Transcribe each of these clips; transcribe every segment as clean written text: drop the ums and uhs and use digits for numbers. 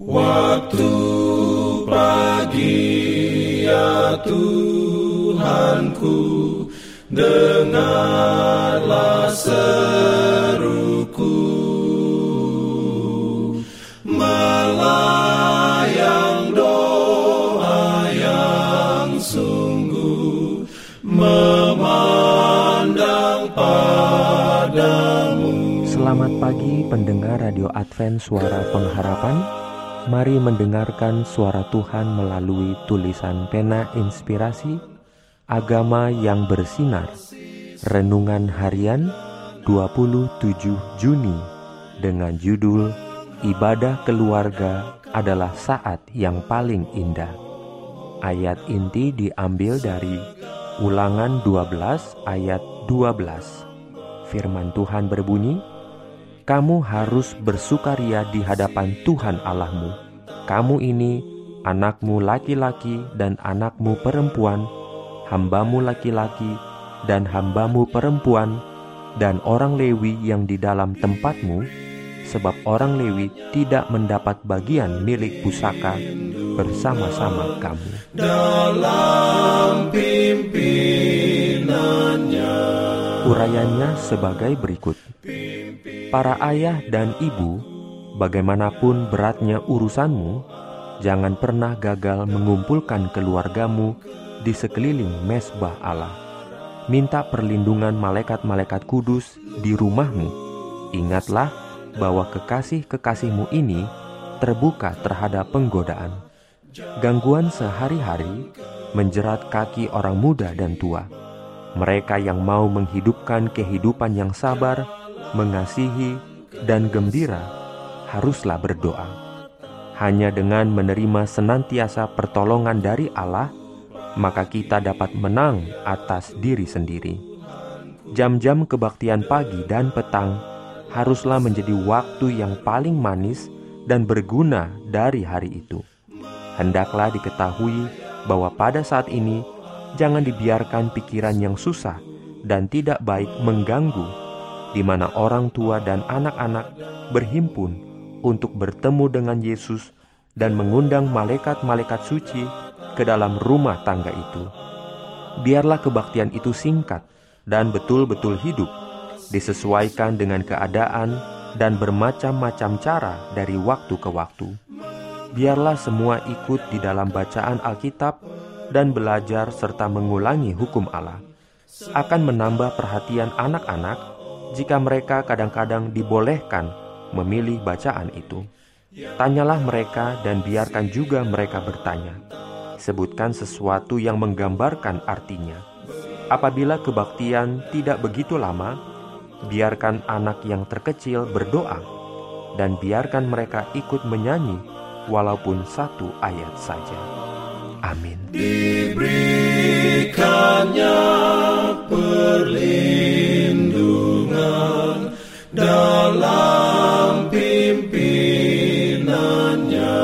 Waktu pagi ya Tuhanku, dengarlah seruku. Melayang doa yang sungguh, memandang padamu. Selamat pagi pendengar Radio Advent Suara Pengharapan. Mari mendengarkan suara Tuhan melalui tulisan pena inspirasi Agama yang bersinar, Renungan Harian 27 Juni dengan judul Ibadah Keluarga adalah Saat yang Paling Indah. Ayat inti diambil dari Ulangan 12 ayat 12. Firman Tuhan berbunyi, "Kamu harus bersukaria di hadapan Tuhan Allahmu. Kamu ini, anakmu laki-laki dan anakmu perempuan, hambamu laki-laki dan hambamu perempuan, dan orang Lewi yang di dalam tempatmu, sebab orang Lewi tidak mendapat bagian milik pusaka bersama-sama kamu." Dalam pimpinannya. Urayanya sebagai berikut. Para ayah dan ibu, bagaimanapun beratnya urusanmu, jangan pernah gagal mengumpulkan keluargamu di sekeliling mezbah Allah. Minta perlindungan malaikat-malaikat kudus di rumahmu. Ingatlah bahwa kekasih-kekasihmu ini terbuka terhadap penggodaan. Gangguan sehari-hari menjerat kaki orang muda dan tua. Mereka yang mau menghidupkan kehidupan yang sabar, mengasihi dan gembira haruslah berdoa. Hanya dengan menerima senantiasa pertolongan dari Allah, maka kita dapat menang atas diri sendiri. Jam-jam kebaktian pagi dan petang haruslah menjadi waktu yang paling manis dan berguna dari hari itu. Hendaklah diketahui bahwa pada saat ini jangan dibiarkan pikiran yang susah dan tidak baik mengganggu, di mana orang tua dan anak-anak berhimpun untuk bertemu dengan Yesus dan mengundang malaikat-malaikat suci ke dalam rumah tangga itu. Biarlah kebaktian itu singkat dan betul-betul hidup, disesuaikan dengan keadaan dan bermacam-macam cara dari waktu ke waktu. Biarlah semua ikut di dalam bacaan Alkitab dan belajar serta mengulangi hukum Allah. Akan menambah perhatian anak-anak jika mereka kadang-kadang dibolehkan memilih bacaan itu. Tanyalah mereka dan biarkan juga mereka bertanya. Sebutkan sesuatu yang menggambarkan artinya. Apabila kebaktian tidak begitu lama, biarkan anak yang terkecil berdoa dan biarkan mereka ikut menyanyi walaupun satu ayat saja. Amin. Diberikannya perlindungan dalam pimpinannya.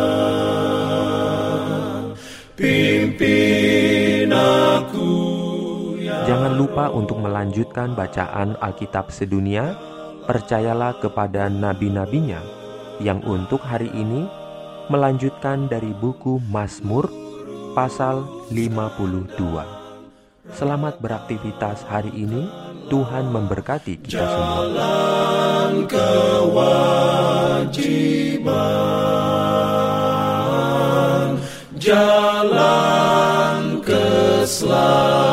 Pimpin aku ya. Jangan lupa untuk melanjutkan bacaan Alkitab sedunia. Percayalah kepada nabi-nabinya, yang untuk hari ini melanjutkan dari buku Mazmur pasal 52. Selamat beraktivitas hari ini. Tuhan memberkati kita semua. Jalan kewajiban, jalan keselamatan.